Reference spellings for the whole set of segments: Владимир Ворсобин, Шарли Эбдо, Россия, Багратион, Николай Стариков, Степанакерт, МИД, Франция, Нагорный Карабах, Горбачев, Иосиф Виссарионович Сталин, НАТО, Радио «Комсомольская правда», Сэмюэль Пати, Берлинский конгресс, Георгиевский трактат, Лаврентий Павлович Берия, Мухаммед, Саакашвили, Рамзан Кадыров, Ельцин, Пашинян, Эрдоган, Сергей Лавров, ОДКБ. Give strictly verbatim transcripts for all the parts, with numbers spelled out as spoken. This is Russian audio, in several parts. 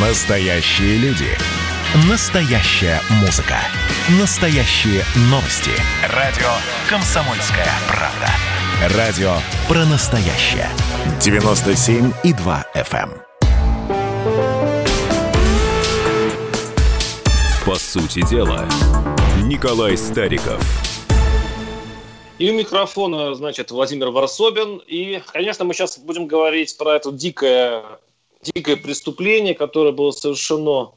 Настоящие люди. Настоящая музыка. Настоящие новости. Радио «Комсомольская правда». Радио про настоящее. девяносто семь и два эф эм. По сути дела, Николай Стариков. И у микрофона, значит, Владимир Ворсобин. И, конечно, мы сейчас будем говорить про это дикое, дикое преступление, которое было совершено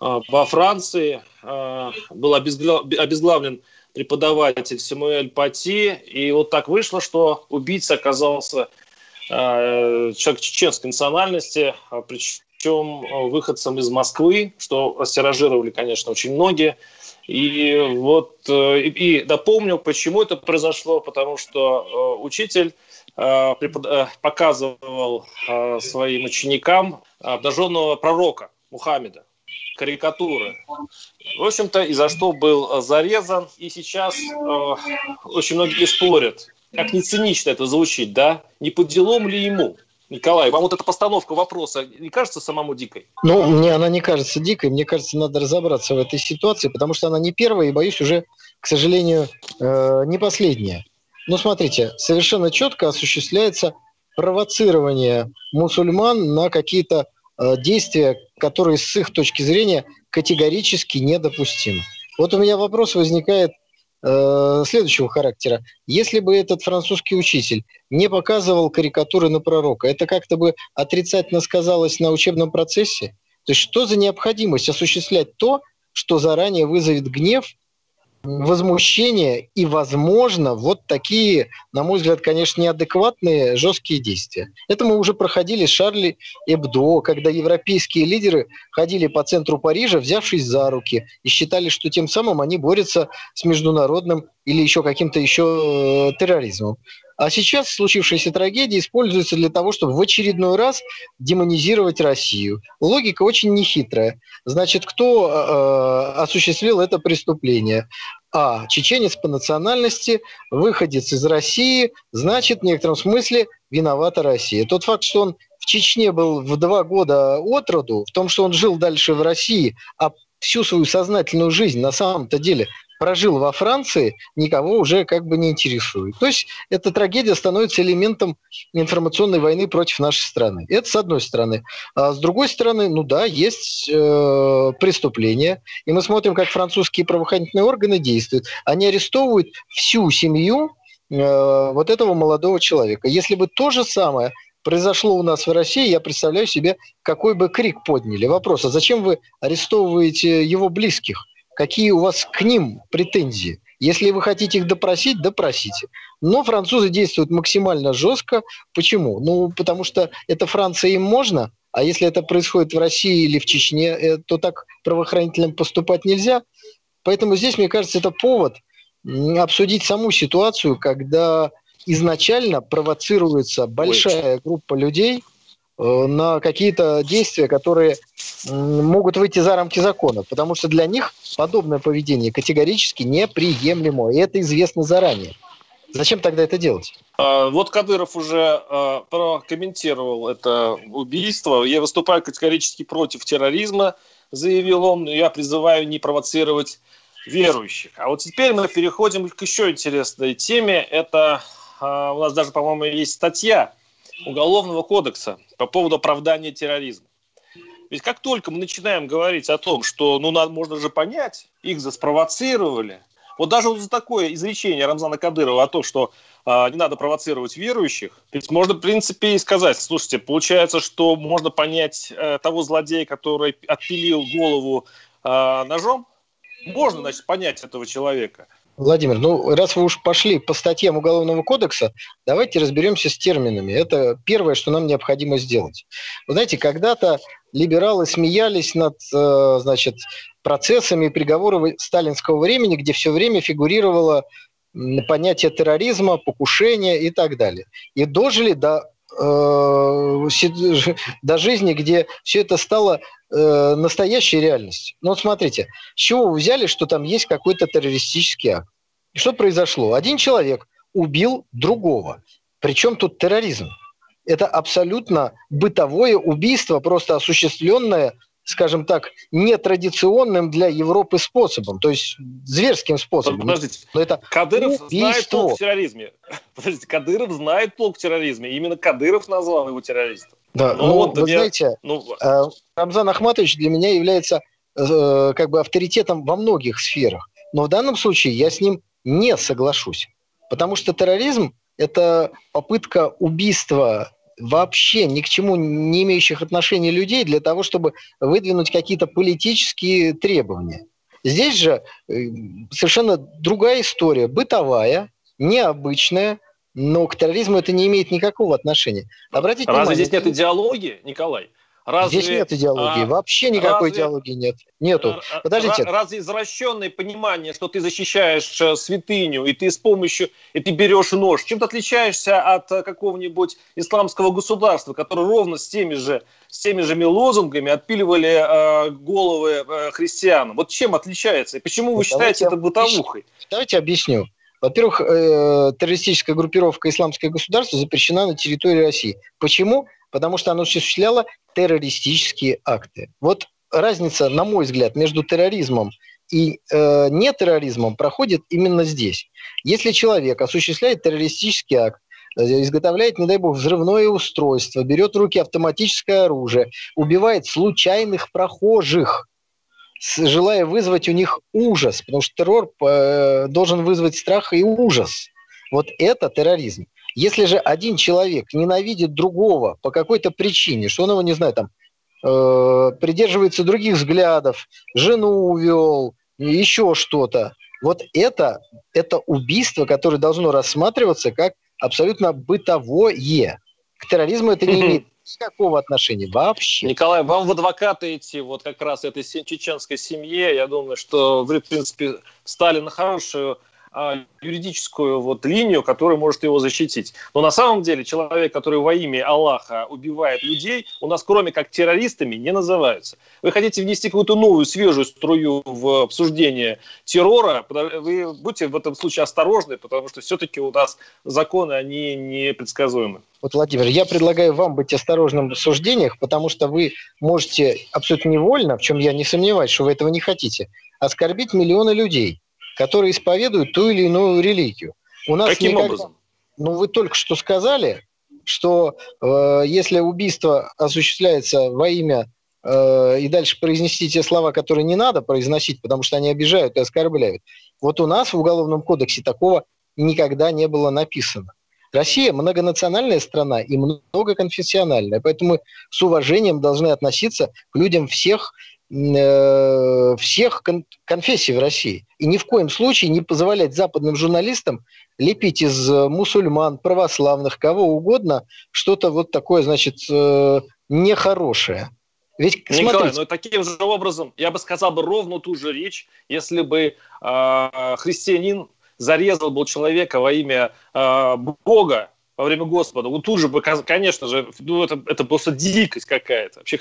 э, во Франции. Э, был обезглавлен преподаватель Сэмюэль Пати. И вот так вышло, что убийца оказался э, человек чеченской национальности, причем выходцем из Москвы, что растиражировали, конечно, очень многие. И вот и, и напомню, почему это произошло, потому что э, учитель э, препод... э, показывал э, своим ученикам обнаженного пророка Мухаммеда, карикатуры. В общем-то, и за что был зарезан. И сейчас э, очень многие спорят, как не цинично это звучит, да? Не по делам ли ему? Николай, вам вот эта постановка вопроса не кажется самому дикой? Ну, мне она не кажется дикой. Мне кажется, надо разобраться в этой ситуации, потому что она не первая и, боюсь, уже, к сожалению, не последняя. Ну, смотрите, совершенно четко осуществляется провоцирование мусульман на какие-то действия, которые с их точки зрения категорически недопустимы. Вот у меня вопрос возникает следующего характера. Если бы этот французский учитель не показывал карикатуры на пророка, это как-то бы отрицательно сказалось на учебном процессе? То есть что за необходимость осуществлять то, что заранее вызовет гнев, возмущение и, возможно, вот такие, на мой взгляд, конечно, неадекватные жесткие действия? Это мы уже проходили с Шарли Эбдо, когда европейские лидеры ходили по центру Парижа, взявшись за руки, и считали, что тем самым они борются с международным или еще каким-то еще терроризмом. А сейчас случившаяся трагедия используется для того, чтобы в очередной раз демонизировать Россию. Логика очень нехитрая. Значит, кто э, осуществил это преступление? А. Чеченец по национальности, выходец из России, значит, в некотором смысле виновата Россия. Тот факт, что он в Чечне был в два года от роду, в том, что он жил дальше в России, а всю свою сознательную жизнь на самом-то деле прожил во Франции, никого уже как бы не интересует. То есть эта трагедия становится элементом информационной войны против нашей страны. Это с одной стороны. А с другой стороны, ну да, есть э, преступление. И мы смотрим, как французские правоохранительные органы действуют. Они арестовывают всю семью э, вот этого молодого человека. Если бы то же самое произошло у нас в России, я представляю себе, какой бы крик подняли. Вопрос, а зачем вы арестовываете его близких? Какие у вас к ним претензии? Если вы хотите их допросить, допросите. Но французы действуют максимально жестко. Почему? Ну, потому что это Франция, им можно, а если это происходит в России или в Чечне, то так правоохранителям поступать нельзя. Поэтому здесь, мне кажется, это повод обсудить саму ситуацию, когда изначально провоцируется большая группа людей на какие-то действия, которые могут выйти за рамки закона, потому что для них подобное поведение категорически неприемлемо, и это известно заранее. Зачем тогда это делать? Вот Кадыров уже прокомментировал это убийство. Я выступаю категорически против терроризма, заявил он, но я призываю не провоцировать верующих. А вот теперь мы переходим к еще интересной теме. Это у нас даже, по-моему, есть статья Уголовного кодекса по поводу оправдания терроризма. Ведь как только мы начинаем говорить о том, что ну, надо, можно же понять, их заспровоцировали, вот даже вот за такое изречение Рамзана Кадырова о том, что э, не надо провоцировать верующих, ведь можно, в принципе, и сказать, слушайте, получается, что можно понять э, того злодея, который отпилил голову э, ножом, можно, значит, понять этого человека. Владимир, ну раз вы уж пошли по статьям Уголовного кодекса, давайте разберемся с терминами. Это первое, что нам необходимо сделать. Вы знаете, когда-то либералы смеялись над, значит, процессами и приговорами сталинского времени, где все время фигурировало понятие терроризма, покушения и так далее. И дожили до, э, до жизни, где все это стало настоящей реальностью. Ну, вот смотрите, с чего вы взяли, что там есть какой-то террористический акт? И что произошло? Один человек убил другого. Причем тут терроризм? Это абсолютно бытовое убийство, просто осуществленное скажем так, нетрадиционным для Европы способом, то есть зверским способом. Подождите, но это Кадыров знает толк в терроризме. Подождите, Кадыров знает толк в терроризме. Именно Кадыров назвал его террористом. Да, но ну, вот, вы я... знаете, ну... Рамзан Ахматович для меня является э, как бы авторитетом во многих сферах. Но в данном случае я с ним не соглашусь. Потому что терроризм – это попытка убийства вообще ни к чему не имеющих отношения людей для того, чтобы выдвинуть какие-то политические требования. Здесь же совершенно другая история, бытовая, необычная, но к терроризму это не имеет никакого отношения. Обратите внимание, разве здесь нет идеологии, Николай? Разве... Здесь нет идеологии, а... вообще никакой разве... идеологии нет. Нету. Подождите. Разве извращенное понимание, что ты защищаешь святыню, и ты с помощью, и ты берешь нож, чем-то отличаешься от какого-нибудь исламского государства, которое ровно с теми же, с теми же лозунгами отпиливали э, головы э, христианам? Вот чем отличается? И почему вы считаете это бытовухой? Давайте объясню. Во-первых, э, террористическая группировка «Исламское государство» запрещена на территории России. Почему? Потому что она осуществляла террористические акты. Вот разница, на мой взгляд, между терроризмом и э, нетерроризмом проходит именно здесь. Если человек осуществляет террористический акт, изготовляет, не дай бог, взрывное устройство, берет в руки автоматическое оружие, убивает случайных прохожих, желая вызвать у них ужас, потому что террор э, должен вызвать страх и ужас. Вот это терроризм. Если же один человек ненавидит другого по какой-то причине, что он его, не знаю, там, э, придерживается других взглядов, жену увел, еще что-то, вот это, это убийство, которое должно рассматриваться как абсолютно бытовое. К терроризму это не имеет никакого отношения вообще. Николай, вам в адвокаты идти, вот как раз этой чеченской семье, я думаю, что, в принципе, Сталин хорошую... юридическую вот линию, которая может его защитить. Но на самом деле человек, который во имя Аллаха убивает людей, у нас кроме как террористами не называются. Вы хотите внести какую-то новую, свежую струю в обсуждение террора, вы будьте в этом случае осторожны, потому что все-таки у нас законы, они непредсказуемы. Вот, Владимир, я предлагаю вам быть осторожным в обсуждениях, потому что вы можете абсолютно невольно, в чем я не сомневаюсь, что вы этого не хотите, оскорбить миллионы людей, которые исповедуют ту или иную религию. У нас Каким никогда... образом? Ну, вы только что сказали, что э, если убийство осуществляется во имя, э, и дальше произнести те слова, которые не надо произносить, потому что они обижают и оскорбляют. Вот у нас в Уголовном кодексе такого никогда не было написано. Россия многонациональная страна и многоконфессиональная, поэтому с уважением должны относиться к людям всех всех конфессий в России. И ни в коем случае не позволять западным журналистам лепить из мусульман, православных, кого угодно, что-то вот такое, значит, нехорошее. Ведь, Николай, смотрите... ну таким же образом, я бы сказал бы ровно ту же речь, если бы э, христианин зарезал был человека во имя э, Бога, во время Господа. Вот тут же бы, конечно же, ну, это, это просто дикость какая-то. Вообще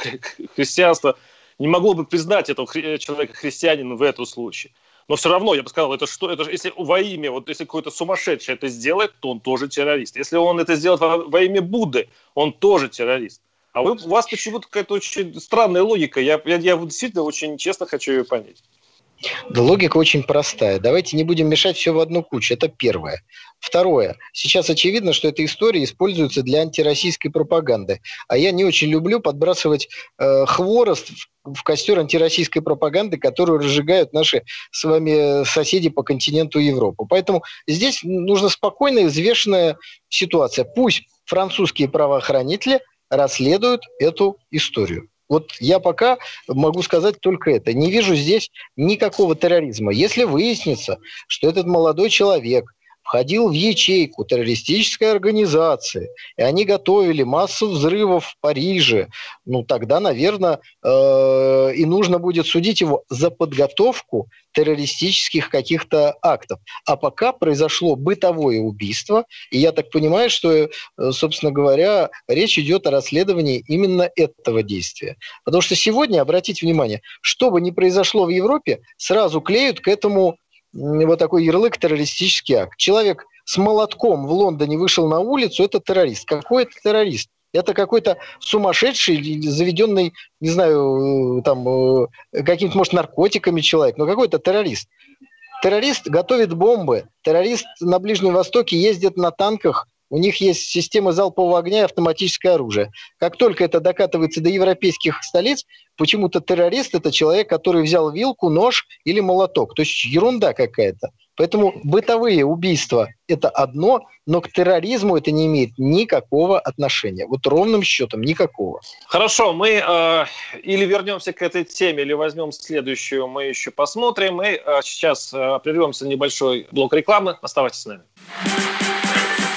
христианство... Не могло бы признать этого хри- человека христианином в этом случае. Но все равно, я бы сказал, это что, это, если во имя, вот если какой-то сумасшедший это сделает, то он тоже террорист. Если он это сделает во, во имя Будды, он тоже террорист. А вы, у вас почему-то какая-то очень странная логика. Я, я, я действительно очень честно хочу ее понять. Да, логика очень простая. Давайте не будем мешать все в одну кучу. Это первое. Второе. Сейчас очевидно, что эта история используется для антироссийской пропаганды. А я не очень люблю подбрасывать э, хворост в, в костер антироссийской пропаганды, которую разжигают наши с вами соседи по континенту Европы. Поэтому здесь нужна спокойная, взвешенная ситуация. Пусть французские правоохранители расследуют эту историю. Вот я пока могу сказать только это. Не вижу здесь никакого терроризма. Если выяснится, что этот молодой человек входил в ячейку террористической организации, и они готовили массу взрывов в Париже, ну тогда, наверное, э- и нужно будет судить его за подготовку террористических каких-то актов. А пока произошло бытовое убийство, и я так понимаю, что, собственно говоря, речь идет о расследовании именно этого действия. Потому что сегодня, обратите внимание, что бы ни произошло в Европе, сразу клеют к этому вот такой ярлык террористический акт. Человек с молотком в Лондоне вышел на улицу, это террорист. Какой это террорист? Это какой-то сумасшедший, заведенный, не знаю, там, каким-то, может, наркотиками человек, но какой-то террорист. Террорист готовит бомбы, террорист на Ближнем Востоке ездит на танках, у них есть система залпового огня и автоматическое оружие. Как только это докатывается до европейских столиц, почему-то террорист – это человек, который взял вилку, нож или молоток. То есть ерунда какая-то. Поэтому бытовые убийства – это одно, но к терроризму это не имеет никакого отношения. Вот ровным счетом никакого. Хорошо, мы э, или вернемся к этой теме, или возьмем следующую, мы еще посмотрим. И э, сейчас э, прервемся на небольшой блок рекламы. Оставайтесь с нами.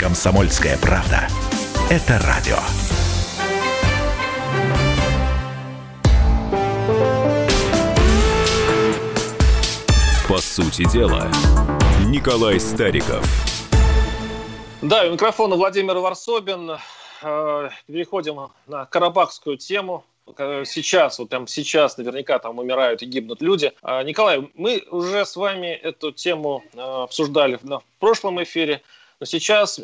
«Комсомольская правда» – это радио. По сути дела, Николай Стариков. Да, у микрофона Владимир Ворсобин. Переходим на карабахскую тему. Сейчас, вот прям сейчас наверняка там умирают и гибнут люди. Николай, мы уже с вами эту тему обсуждали в прошлом эфире, но сейчас,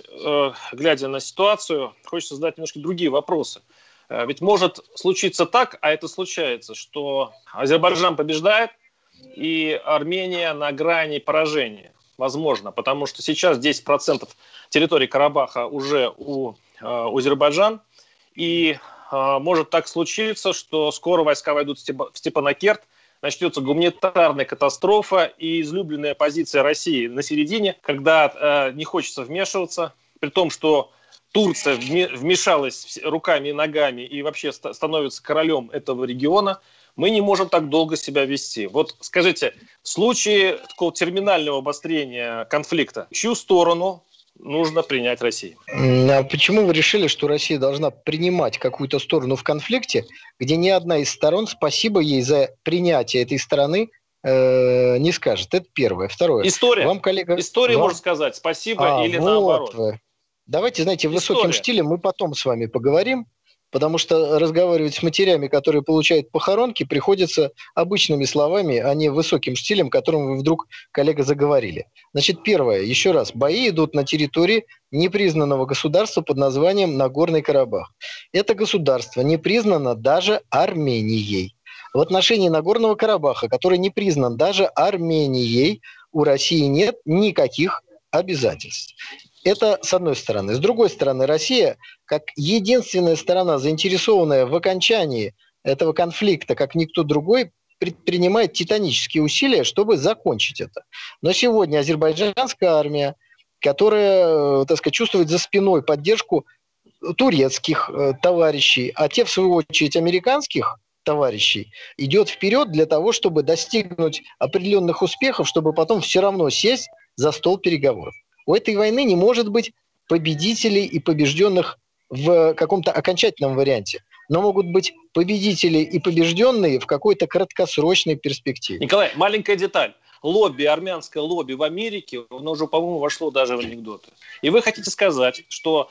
глядя на ситуацию, хочется задать немножко другие вопросы. Ведь может случиться так, а это случается, что Азербайджан побеждает, и Армения на грани поражения. Возможно, потому что сейчас десять процентов территории Карабаха уже у, у Азербайджана, и может так случиться, что скоро войска войдут в Степанакерт, начнется гуманитарная катастрофа и излюбленная позиция России на середине, когда э, не хочется вмешиваться, при том, что Турция вмешалась руками и ногами и вообще становится королем этого региона, мы не можем так долго себя вести. Вот скажите, в случае такого терминального обострения конфликта, в чью сторону нужно принять Россию? А почему вы решили, что Россия должна принимать какую-то сторону в конфликте, где ни одна из сторон спасибо ей за принятие этой стороны э, не скажет? Это первое. Второе. История. Вам, коллега... История Вам... может сказать спасибо а, или вот наоборот. Вы. Давайте, знаете, в История. Высоком стиле мы потом с вами поговорим, потому что разговаривать с матерями, которые получают похоронки, приходится обычными словами, а не высоким стилем, которым вы вдруг, коллега, заговорили. Значит, первое, еще раз, бои идут на территории непризнанного государства под названием Нагорный Карабах. Это государство не признано даже Арменией. В отношении Нагорного Карабаха, который не признан даже Арменией, у России нет никаких обязательств. Это с одной стороны. С другой стороны, Россия, как единственная сторона, заинтересованная в окончании этого конфликта, как никто другой, предпринимает титанические усилия, чтобы закончить это. Но сегодня азербайджанская армия, которая, так сказать, чувствует за спиной поддержку турецких товарищей, а те, в свою очередь, американских товарищей, идет вперед для того, чтобы достигнуть определенных успехов, чтобы потом все равно сесть за стол переговоров. У этой войны не может быть победителей и побежденных в каком-то окончательном варианте, но могут быть победители и побежденные в какой-то краткосрочной перспективе. Николай, маленькая деталь. Лобби, армянское лобби в Америке, оно уже, по-моему, вошло даже в анекдоты. И вы хотите сказать, что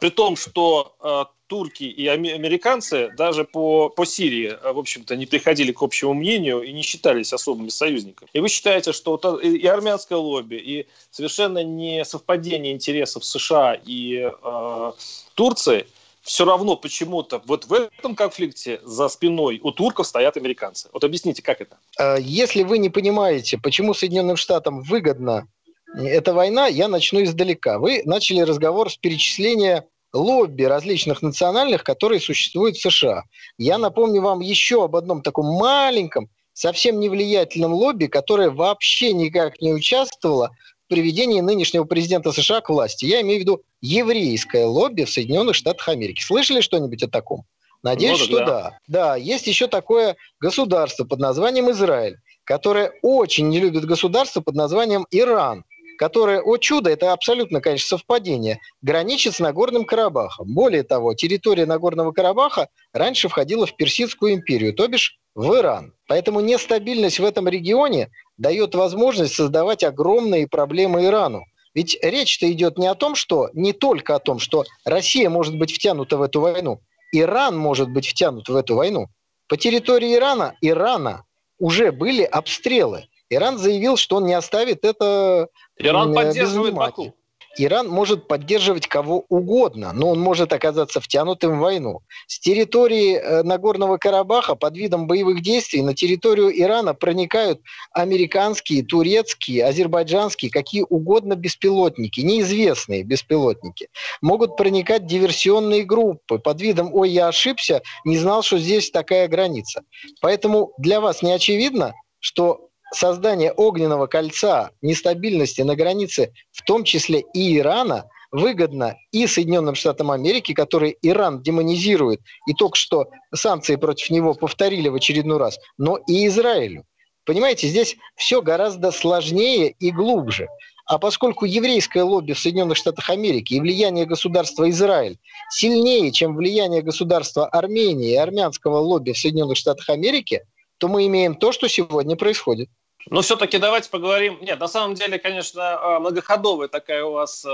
при том, что э, турки и американцы даже по, по Сирии, в общем-то, не приходили к общему мнению и не считались особыми союзниками. И вы считаете, что вот и армянское лобби, и совершенно не совпадение интересов США и э, Турции, все равно почему-то вот в этом конфликте за спиной у турков стоят американцы. Вот объясните, как это? Если вы не понимаете, почему Соединенным Штатам выгодно эта война, я начну издалека. Вы начали разговор с перечисления лобби различных национальных, которые существуют в США. Я напомню вам еще об одном таком маленьком, совсем невлиятельном лобби, которое вообще никак не участвовало в приведении нынешнего президента США к власти. Я имею в виду еврейское лобби в Соединенных Штатах Америки. Слышали что-нибудь о таком? Надеюсь, ну, что да. да. Да, есть еще такое государство под названием Израиль, которое очень не любит государство под названием Иран, которая, о чудо, это абсолютно, конечно, совпадение, граничит с Нагорным Карабахом. Более того, территория Нагорного Карабаха раньше входила в Персидскую империю, то бишь в Иран. Поэтому нестабильность в этом регионе дает возможность создавать огромные проблемы Ирану. Ведь речь-то идет не о том, что, не только о том, что Россия может быть втянута в эту войну. Иран может быть втянут в эту войну. По территории Ирана, Ирана уже были обстрелы. Иран заявил, что он не оставит это Иран поддерживает Баку. Иран может поддерживать кого угодно, но он может оказаться втянутым в войну. С территории Нагорного Карабаха под видом боевых действий на территорию Ирана проникают американские, турецкие, азербайджанские, какие угодно беспилотники, неизвестные беспилотники. Могут проникать диверсионные группы под видом «Ой, я ошибся, не знал, что здесь такая граница». Поэтому для вас не очевидно, что создание огненного кольца нестабильности на границе, в том числе и Ирана, выгодно и Соединенным Штатам Америки, которые Иран демонизирует, и только что санкции против него повторили в очередной раз, но и Израилю. Понимаете, здесь все гораздо сложнее и глубже. А поскольку еврейское лобби в Соединенных Штатах Америки и влияние государства Израиль сильнее, чем влияние государства Армении и армянского лобби в Соединенных Штатах Америки, то мы имеем то, что сегодня происходит. Но все-таки давайте поговорим... Нет, на самом деле, конечно, многоходовая такая у вас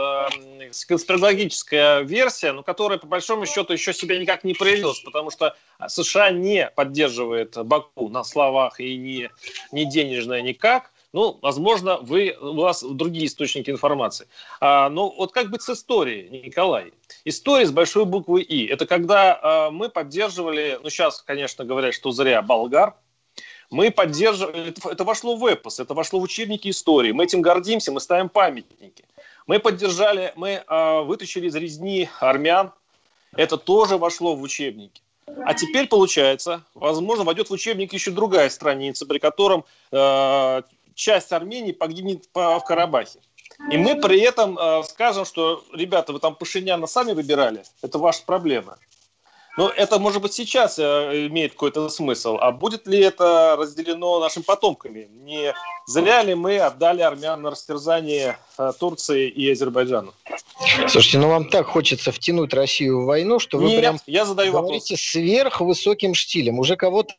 конспирологическая версия, но которая, по большому счету, еще себя никак не проявилась, потому что США не поддерживает Баку на словах и не, не денежно никак. Ну, возможно, вы, у вас другие источники информации. А, ну, вот как быть с историей, Николай? История с большой буквы «И». Это когда а, мы поддерживали... Ну, сейчас, конечно, говорят, что зря болгар. Мы поддерживали... Это, это вошло в эпос, это вошло в учебники истории. Мы этим гордимся, мы ставим памятники. Мы поддержали... Мы а, вытащили из резни армян. Это тоже вошло в учебники. А теперь, получается, возможно, войдет в учебник еще другая страница, при котором... А, часть Армении погибнет в Карабахе. И мы при этом э, скажем, что, ребята, вы там Пашиняна сами выбирали, это ваша проблема. Но это, может быть, сейчас э, имеет какой-то смысл. А будет ли это разделено нашими потомками? Не зря ли мы отдали армян на растерзание э, Турции и Азербайджану? Слушайте, ну вам так хочется втянуть Россию в войну, что вы Нет, прям я задаю говорите вопрос. Сверхвысоким штилем. Уже кого-то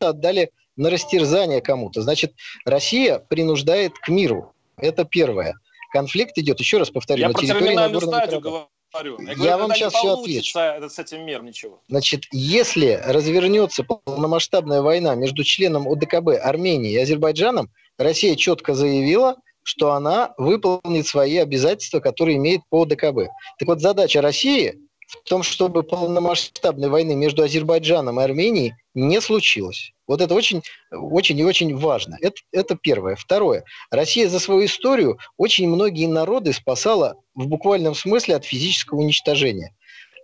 отдали... на растерзание кому-то. Значит, Россия принуждает к миру. Это первое. Конфликт идет, еще раз повторю, я на территории Нагорного Карабаха. Я, говорю, я вам сейчас все отвечу. С этим миром ничего. Значит, если развернется полномасштабная война между членом о дэ ка бэ Армении и Азербайджаном, Россия четко заявила, что она выполнит свои обязательства, которые имеет по о дэ ка бэ. Так вот, задача России в том, чтобы полномасштабной войны между Азербайджаном и Арменией не случилось. Вот это очень, очень и очень важно. Это, это первое. Второе. Россия за свою историю очень многие народы спасала в буквальном смысле от физического уничтожения.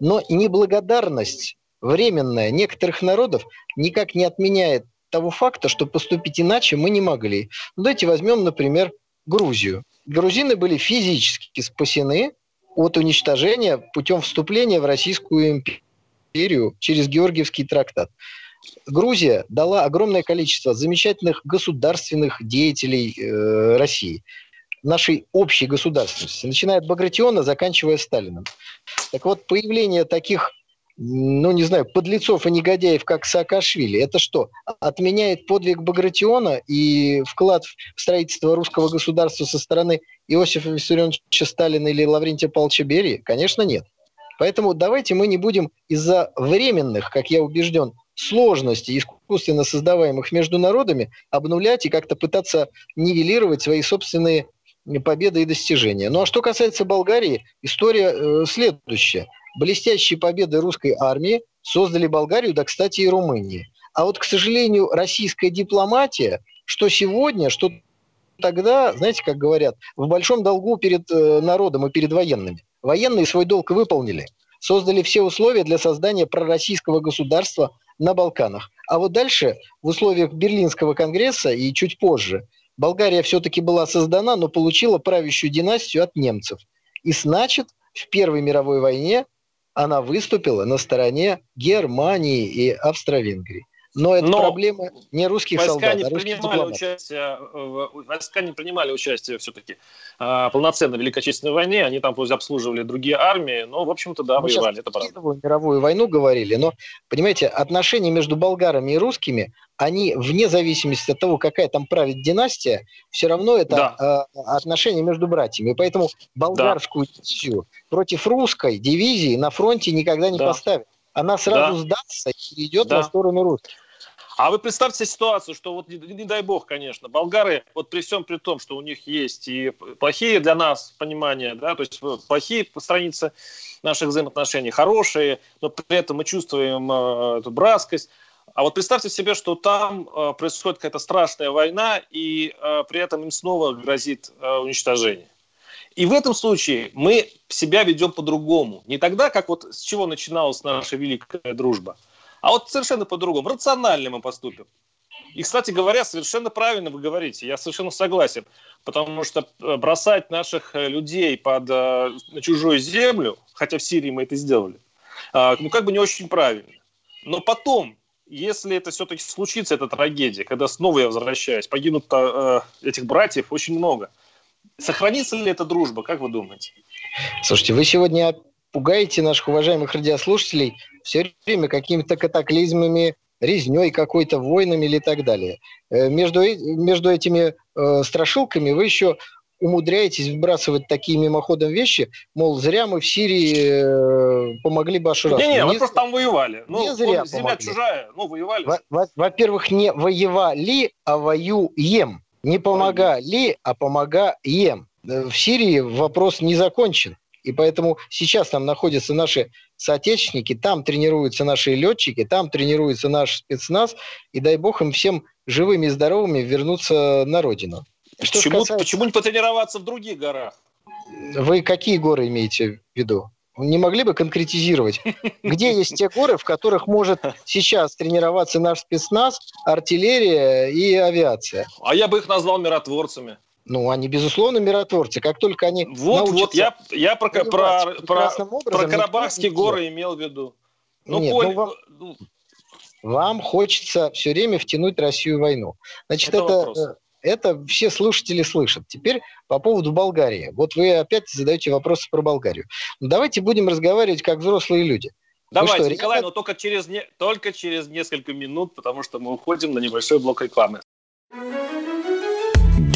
Но неблагодарность временная некоторых народов никак не отменяет того факта, что поступить иначе мы не могли. Ну, давайте возьмем, например, Грузию. Грузины были физически спасены от уничтожения путем вступления в Российскую империю через Георгиевский трактат. Грузия дала огромное количество замечательных государственных деятелей э, России, нашей общей государственности, начиная от Багратиона, заканчивая Сталиным. Так вот, появление таких, ну не знаю, подлецов и негодяев, как Саакашвили, это что, отменяет подвиг Багратиона и вклад в строительство русского государства со стороны Иосифа Виссарионовича Сталина или Лаврентия Павловича Берии? Конечно, нет. Поэтому давайте мы не будем из-за временных, как я убежден, сложностей, искусственно создаваемых между народами, обнулять и как-то пытаться нивелировать свои собственные победы и достижения. Ну а что касается Болгарии, история э, следующая. Блестящие победы русской армии создали Болгарию, да, кстати, и Румынии. А вот, к сожалению, российская дипломатия, что сегодня, что тогда, знаете, как говорят, в большом долгу перед э, народом и перед военными. Военные свой долг выполнили, создали все условия для создания пророссийского государства на Балканах. А вот дальше, в условиях Берлинского конгресса и чуть позже, Болгария все-таки была создана, но получила правящую династию от немцев. И значит, в Первой мировой войне она выступила на стороне Германии и Австро-Венгрии. Но это Но проблема не русских солдат, не а русских дипломатов. Участие, войска не принимали участие все-таки полноценно в Великой Отечественной войне. Они там обслуживали другие армии, но, в общем-то, да, мы воевали. Это правда. Мы сейчас мировую войну говорили, но, понимаете, отношения между болгарами и русскими, они вне зависимости от того, какая там правит династия, все равно это да. отношения между братьями. Поэтому болгарскую да. дивизию против русской дивизии на фронте никогда не да. поставят. Она сразу да. сдастся и идет да. на сторону русских. А вы представьте ситуацию, что вот, не, не дай бог, конечно, болгары, вот при всем при том, что у них есть и плохие для нас понимания, да, то есть плохие страницы наших взаимоотношений, хорошие, но при этом мы чувствуем э, эту братскость. А вот представьте себе, что там э, происходит какая-то страшная война, и э, при этом им снова грозит э, уничтожение. И в этом случае мы себя ведем по-другому. Не тогда, как вот с чего начиналась наша великая дружба, а вот совершенно по-другому. Рационально мы поступим. И, кстати говоря, совершенно правильно вы говорите. Я совершенно согласен. Потому что бросать наших людей под, на чужую землю, хотя в Сирии мы это сделали, ну как бы не очень правильно. Но потом, если это все-таки случится, эта трагедия, когда снова я возвращаюсь, погибнут э, этих братьев очень много. Сохранится ли эта дружба, как вы думаете? Слушайте, вы сегодня пугаете наших уважаемых радиослушателей все время какими-то катаклизмами, резней какой-то, войнами или так далее. Между, между этими э, страшилками вы еще умудряетесь вбрасывать такие мимоходом вещи, мол, зря мы в Сирии э, помогли Башару. Не-не, вы не просто там воевали. Ну, не зря вот, земля чужая, но воевали. Во- во- во-первых, не воевали, а воюем. Не помогали, а помогаем. В Сирии вопрос не закончен. И поэтому сейчас там находятся наши соотечественники, там тренируются наши летчики, там тренируется наш спецназ. И дай бог им всем живыми и здоровыми вернуться на родину. Что почему, касается... почему не потренироваться в других горах? Вы какие горы имеете в виду? Не могли бы конкретизировать, где есть те горы, в которых может сейчас тренироваться наш спецназ, артиллерия и авиация? А я бы их назвал миротворцами. Ну, они, безусловно, миротворцы. Как только они вот, научатся... Вот, я, я про, про, про, образом, про Карабахские горы нет. имел в виду. Ну, нет, Коль... ну, вам, вам хочется все время втянуть Россию в войну. Значит, это... это... вопрос. Это все слушатели слышат. Теперь по поводу Болгарии. Вот вы опять задаете вопросы про Болгарию. Но давайте будем разговаривать как взрослые люди. Давайте, что, Николай, ребята... но только через, не... только через несколько минут, потому что мы уходим на небольшой блок рекламы.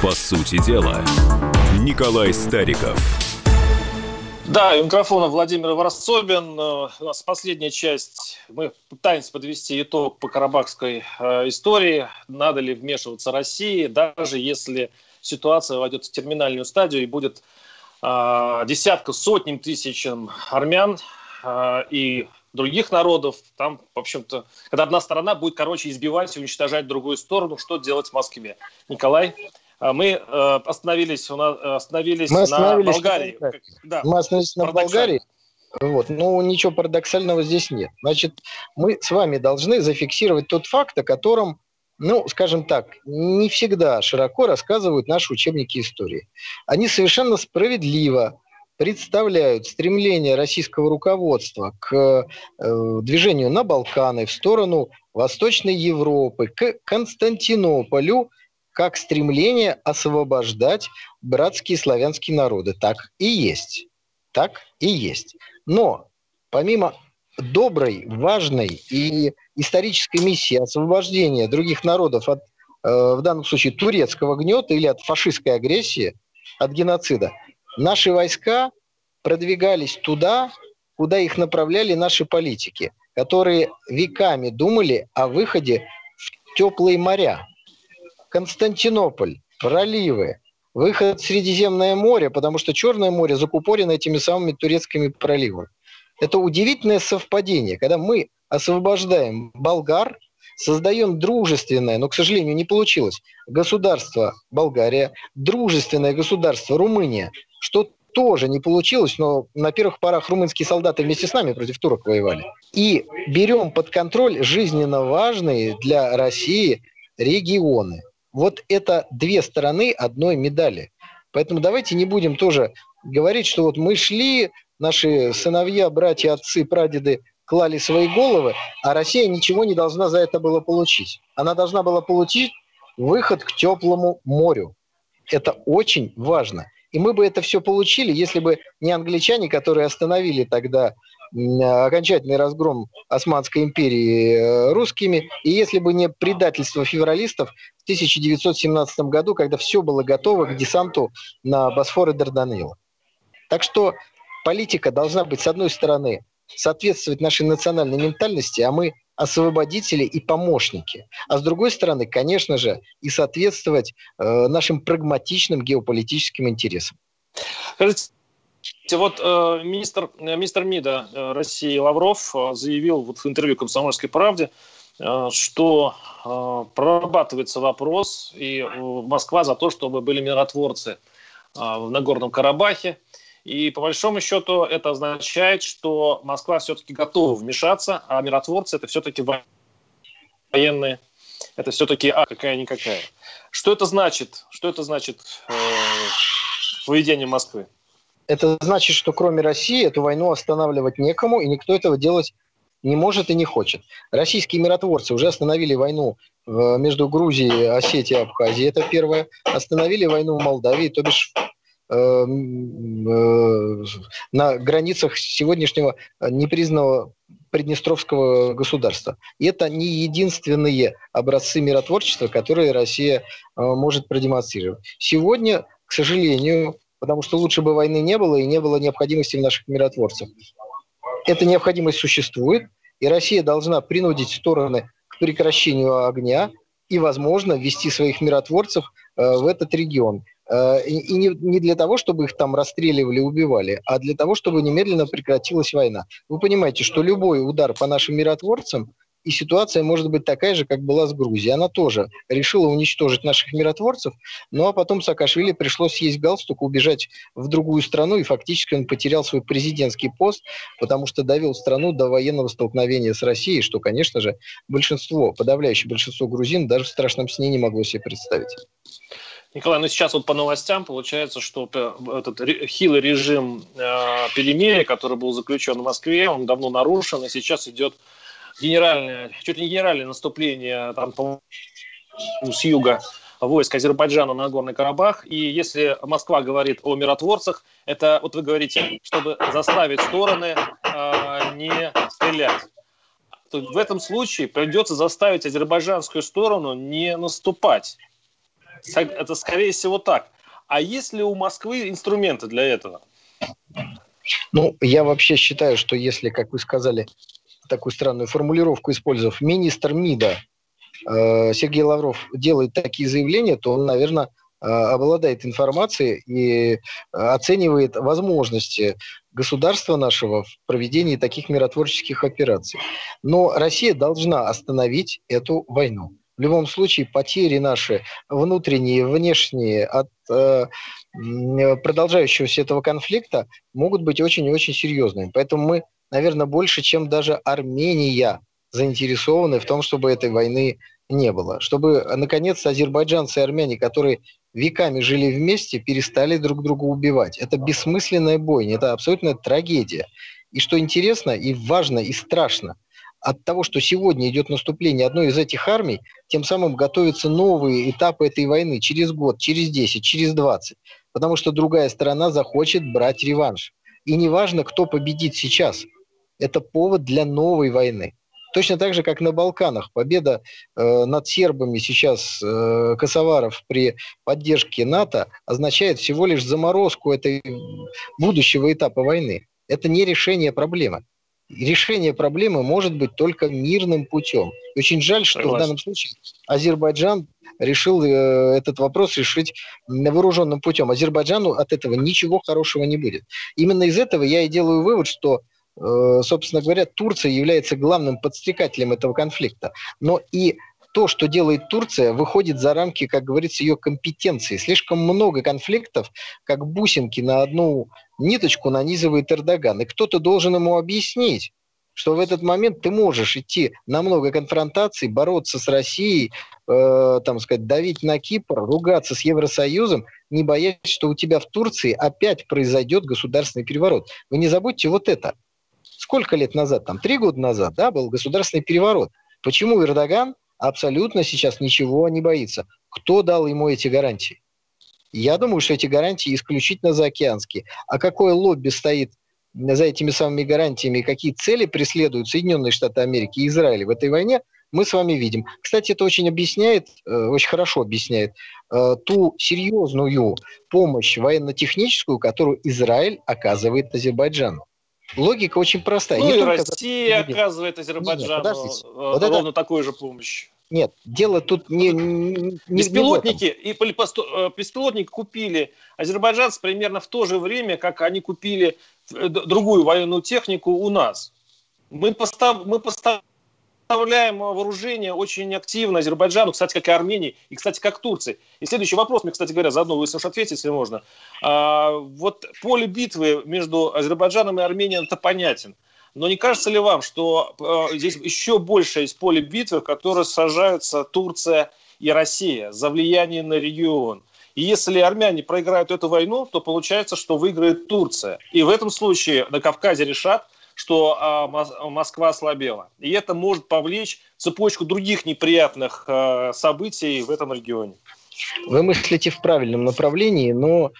По сути дела, Николай Стариков. Да, у микрофона Владимир Ворсобин. У нас последняя часть. Мы пытаемся подвести итог по карабахской э, истории. Надо ли вмешиваться России, даже если ситуация войдет в терминальную стадию и будет э, десятка, сотни тысяч армян э, и других народов. Там, в общем-то, когда одна сторона будет, короче, избивать и уничтожать другую сторону, что делать в Москве? Николай? Мы остановились, остановились, мы остановились на Болгарии. Да. Мы остановились на Болгарии. Вот. Ну, ничего парадоксального здесь нет. Значит, мы с вами должны зафиксировать тот факт, о котором, ну, скажем так, не всегда широко рассказывают наши учебники истории. Они совершенно справедливо представляют стремление российского руководства к э, движению на Балканы, в сторону Восточной Европы, к Константинополю, как стремление освобождать братские славянские народы. Так и есть. Так и есть. Но помимо доброй, важной и исторической миссии освобождения других народов от, в данном случае, турецкого гнета или от фашистской агрессии, от геноцида, наши войска продвигались туда, куда их направляли наши политики, которые веками думали о выходе в теплые моря. Константинополь, проливы, выход в Средиземное море, потому что Черное море закупорено этими самыми турецкими проливами. Это удивительное совпадение, когда мы освобождаем болгар, создаем дружественное, но, к сожалению, не получилось, государство Болгария, дружественное государство Румыния, что тоже не получилось, но на первых порах румынские солдаты вместе с нами против турок воевали. И берем под контроль жизненно важные для России регионы. Вот это две стороны одной медали. Поэтому давайте не будем тоже говорить, что вот мы шли, наши сыновья, братья, отцы, прадеды клали свои головы, а Россия ничего не должна за это было получить. Она должна была получить выход к теплому морю. Это очень важно. И мы бы это все получили, если бы не англичане, которые остановили тогда окончательный разгром Османской империи русскими, и если бы не предательство февралистов в тысяча девятьсот семнадцатом году, когда все было готово к десанту на Босфор и Дарданеллы. Так что политика должна быть, с одной стороны, соответствовать нашей национальной ментальности, а мы освободители и помощники. А с другой стороны, конечно же, и соответствовать э, нашим прагматичным геополитическим интересам. Вот э, министр, министр МИДа э, России Лавров э, заявил вот в интервью «Комсомольской правде», э, что э, прорабатывается вопрос, и э, Москва за то, чтобы были миротворцы э, в Нагорном Карабахе. И по большому счету это означает, что Москва все-таки готова вмешаться, а миротворцы – это все-таки военные, это все-таки а, какая-никакая. Что это значит? Что это значит э, поведение Москвы? Это значит, что кроме России эту войну останавливать некому, и никто этого делать не может и не хочет. Российские миротворцы уже остановили войну между Грузией, Осетией и Абхазией, это первое. Остановили войну в Молдавии, то бишь на границах сегодняшнего непризнанного Приднестровского государства. И это не единственные образцы миротворчества, которые Россия может продемонстрировать. Сегодня, к сожалению, потому что лучше бы войны не было и не было необходимости в наших миротворцах. Эта необходимость существует, и Россия должна принудить стороны к прекращению огня и, возможно, ввести своих миротворцев в этот регион. И не для того, чтобы их там расстреливали, убивали, а для того, чтобы немедленно прекратилась война. Вы понимаете, что любой удар по нашим миротворцам, и ситуация может быть такая же, как была с Грузией. Она тоже решила уничтожить наших миротворцев, ну а потом Саакашвили пришлось съесть галстук, убежать в другую страну, и фактически он потерял свой президентский пост, потому что довел страну до военного столкновения с Россией, что, конечно же, большинство, подавляющее большинство грузин даже в страшном сне не могло себе представить. Николай, ну сейчас вот по новостям получается, что этот хилый режим перемирия, который был заключен в Москве, он давно нарушен, и сейчас идет генеральное, чуть ли не генеральное наступление там, по, с юга войск Азербайджана на Нагорный Карабах. И если Москва говорит о миротворцах, это, вот вы говорите, чтобы заставить стороны э, не стрелять. То в этом случае придется заставить азербайджанскую сторону не наступать. Это, скорее всего, так. А есть ли у Москвы инструменты для этого? Ну, я вообще считаю, что если, как вы сказали, такую странную формулировку использовав, министр МИДа э, Сергей Лавров делает такие заявления, то он, наверное, э, обладает информацией и оценивает возможности государства нашего в проведении таких миротворческих операций. Но Россия должна остановить эту войну. В любом случае, потери наши внутренние, внешние от э, продолжающегося этого конфликта могут быть очень и очень серьезными. Поэтому мы, наверное, больше, чем даже Армения, заинтересованы в том, чтобы этой войны не было. Чтобы, наконец, азербайджанцы и армяне, которые веками жили вместе, перестали друг друга убивать. Это бессмысленная бойня, это абсолютная трагедия. И что интересно, и важно, и страшно, от того, что сегодня идет наступление одной из этих армий, тем самым готовятся новые этапы этой войны через год, через десять, через двадцать. Потому что другая сторона захочет брать реванш. И неважно, кто победит сейчас. Это повод для новой войны. Точно так же, как на Балканах. Победа э, над сербами сейчас э, косоваров при поддержке НАТО означает всего лишь заморозку этой будущего этапа войны. Это не решение проблемы. Решение проблемы может быть только мирным путем. И очень жаль, что Согласен. В данном случае Азербайджан решил э, этот вопрос решить вооруженным путем. Азербайджану от этого ничего хорошего не будет. Именно из этого я и делаю вывод, что собственно говоря, Турция является главным подстрекателем этого конфликта. Но и то, что делает Турция, выходит за рамки, как говорится, ее компетенции. Слишком много конфликтов, как бусинки на одну ниточку нанизывает Эрдоган. И кто-то должен ему объяснить, что в этот момент ты можешь идти на много конфронтаций, бороться с Россией, э, там, сказать, давить на Кипр, ругаться с Евросоюзом, не боясь, что у тебя в Турции опять произойдет государственный переворот. Вы не забудьте вот это. Сколько лет назад, там, три года назад, да, был государственный переворот. Почему Эрдоган абсолютно сейчас ничего не боится? Кто дал ему эти гарантии? Я думаю, что эти гарантии исключительно заокеанские. А какое лобби стоит за этими самыми гарантиями, какие цели преследуют Соединенные Штаты Америки и Израиль в этой войне, мы с вами видим. Кстати, это очень объясняет, очень хорошо объясняет ту серьезную помощь военно-техническую, которую Израиль оказывает Азербайджану. Логика очень простая. Ну не и только... Россия оказывает Азербайджану нет, нет, вот ровно это... такую же помощь. Нет, дело тут не, не, беспилотники, не в этом. Беспилотники купили азербайджанцы примерно в то же время, как они купили другую военную технику у нас. Мы, постав, мы поставляем вооружение очень активно Азербайджану, кстати, как и Армении, и, кстати, как Турции. И следующий вопрос, мне, кстати говоря, заодно вы уж ответите, если можно. А, вот поле битвы между Азербайджаном и Арменией, это понятен. Но не кажется ли вам, что э, здесь еще больше из поля битвы, в которой сражаются Турция и Россия за влияние на регион? И если армяне проиграют эту войну, то получается, что выиграет Турция. И в этом случае на Кавказе решат, что э, Москва ослабела. И это может повлечь цепочку других неприятных э, событий в этом регионе. Вы мыслите в правильном направлении, но...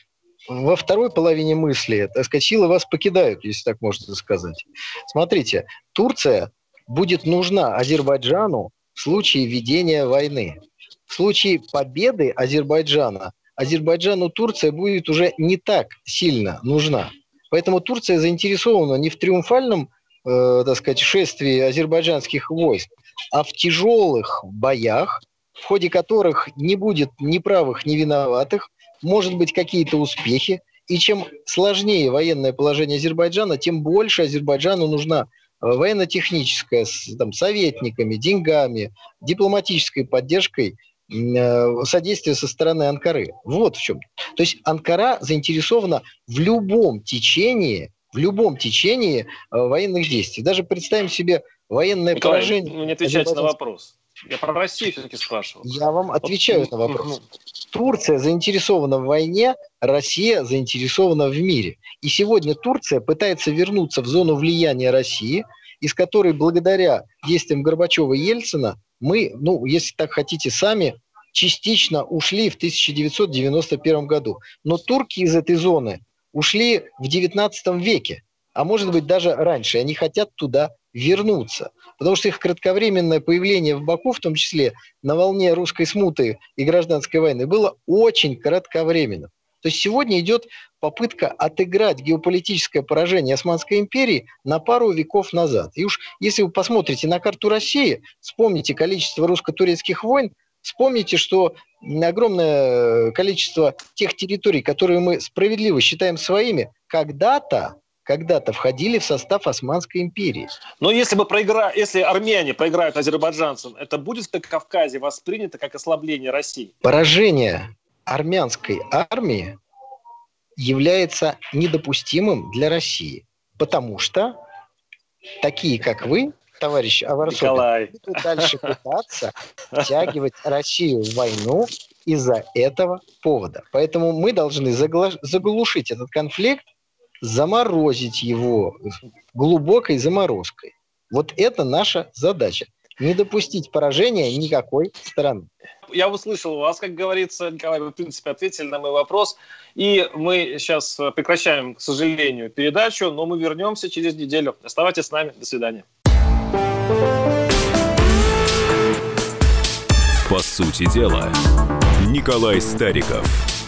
Во второй половине мысли, так сказать, силы вас покидают, если так можно сказать. Смотрите, Турция будет нужна Азербайджану в случае ведения войны. В случае победы Азербайджана, Азербайджану Турция будет уже не так сильно нужна. Поэтому Турция заинтересована не в триумфальном, э, так сказать, шествии азербайджанских войск, а в тяжелых боях, в ходе которых не будет ни правых, ни виноватых, может быть, какие-то успехи. И чем сложнее военное положение Азербайджана, тем больше Азербайджану нужна военно-техническая, с там, советниками, деньгами, дипломатической поддержкой, э, содействие со стороны Анкары. Вот в чем. То есть Анкара заинтересована в любом течении, в любом течении э, военных действий. Даже представим себе военное Николай, положение... Вы не отвечаете на вопрос. Я про Россию все-таки спрашивал. Я вам отвечаю на вопрос. Турция заинтересована в войне, Россия заинтересована в мире. И сегодня Турция пытается вернуться в зону влияния России, из которой благодаря действиям Горбачева и Ельцина мы, ну, если так хотите, сами частично ушли в тысяча девятьсот девяносто первом году. Но турки из этой зоны ушли в девятнадцатом веке, а может быть даже раньше. Они хотят туда вернуться. Потому что их кратковременное появление в Баку, в том числе на волне русской смуты и гражданской войны, было очень кратковременным. То есть сегодня идет попытка отыграть геополитическое поражение Османской империи на пару веков назад. И уж если вы посмотрите на карту России, вспомните количество русско-турецких войн, вспомните, что огромное количество тех территорий, которые мы справедливо считаем своими, когда-то когда-то входили в состав Османской империи. Но если бы проигра... если армяне проиграют азербайджанцам, это будет в Кавказе воспринято как ослабление России? Поражение армянской армии является недопустимым для России, потому что такие, как вы, товарищ Ворсобин, будут дальше пытаться втягивать Россию в войну из-за этого повода. Поэтому мы должны заглушить этот конфликт, заморозить его глубокой заморозкой. Вот это наша задача. Не допустить поражения никакой стороны. Я услышал вас, как говорится, Николай, вы, в принципе, ответили на мой вопрос. И мы сейчас прекращаем, к сожалению, передачу, но мы вернемся через неделю. Оставайтесь с нами. До свидания. По сути дела, Николай Стариков.